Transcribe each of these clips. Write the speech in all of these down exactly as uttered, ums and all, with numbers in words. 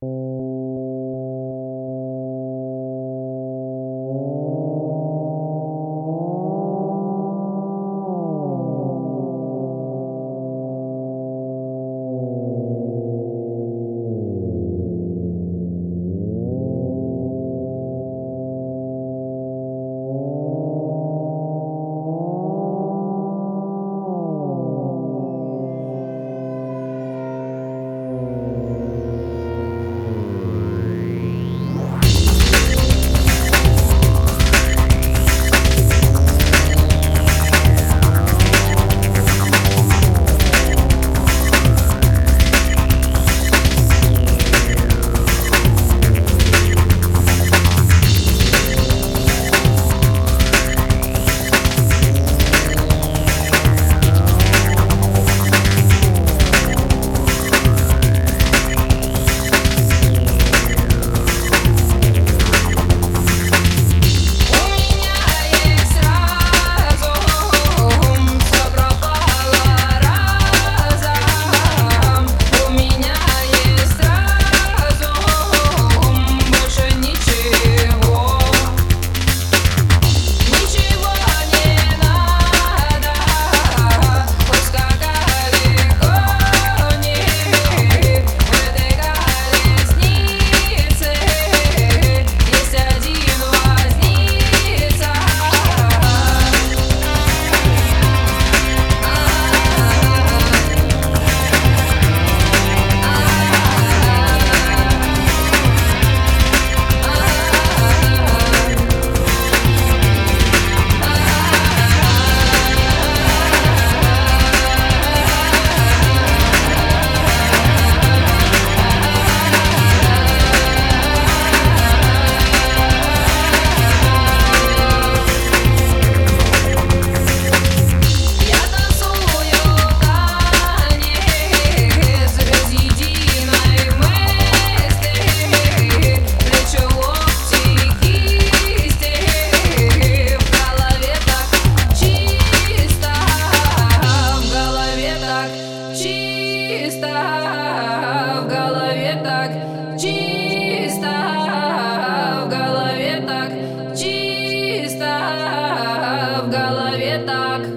Чисто в голове так, чисто в голове так, чисто в голове так.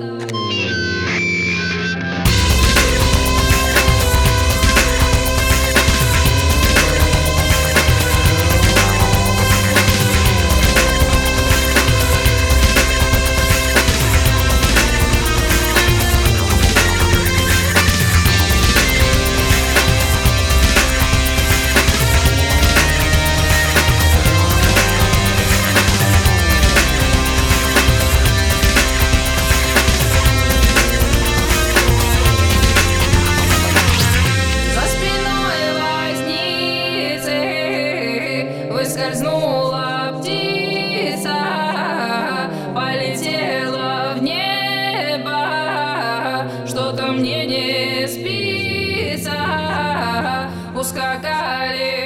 Выскользнула птица, полетела в небо, что-то мне не спится, ускакали.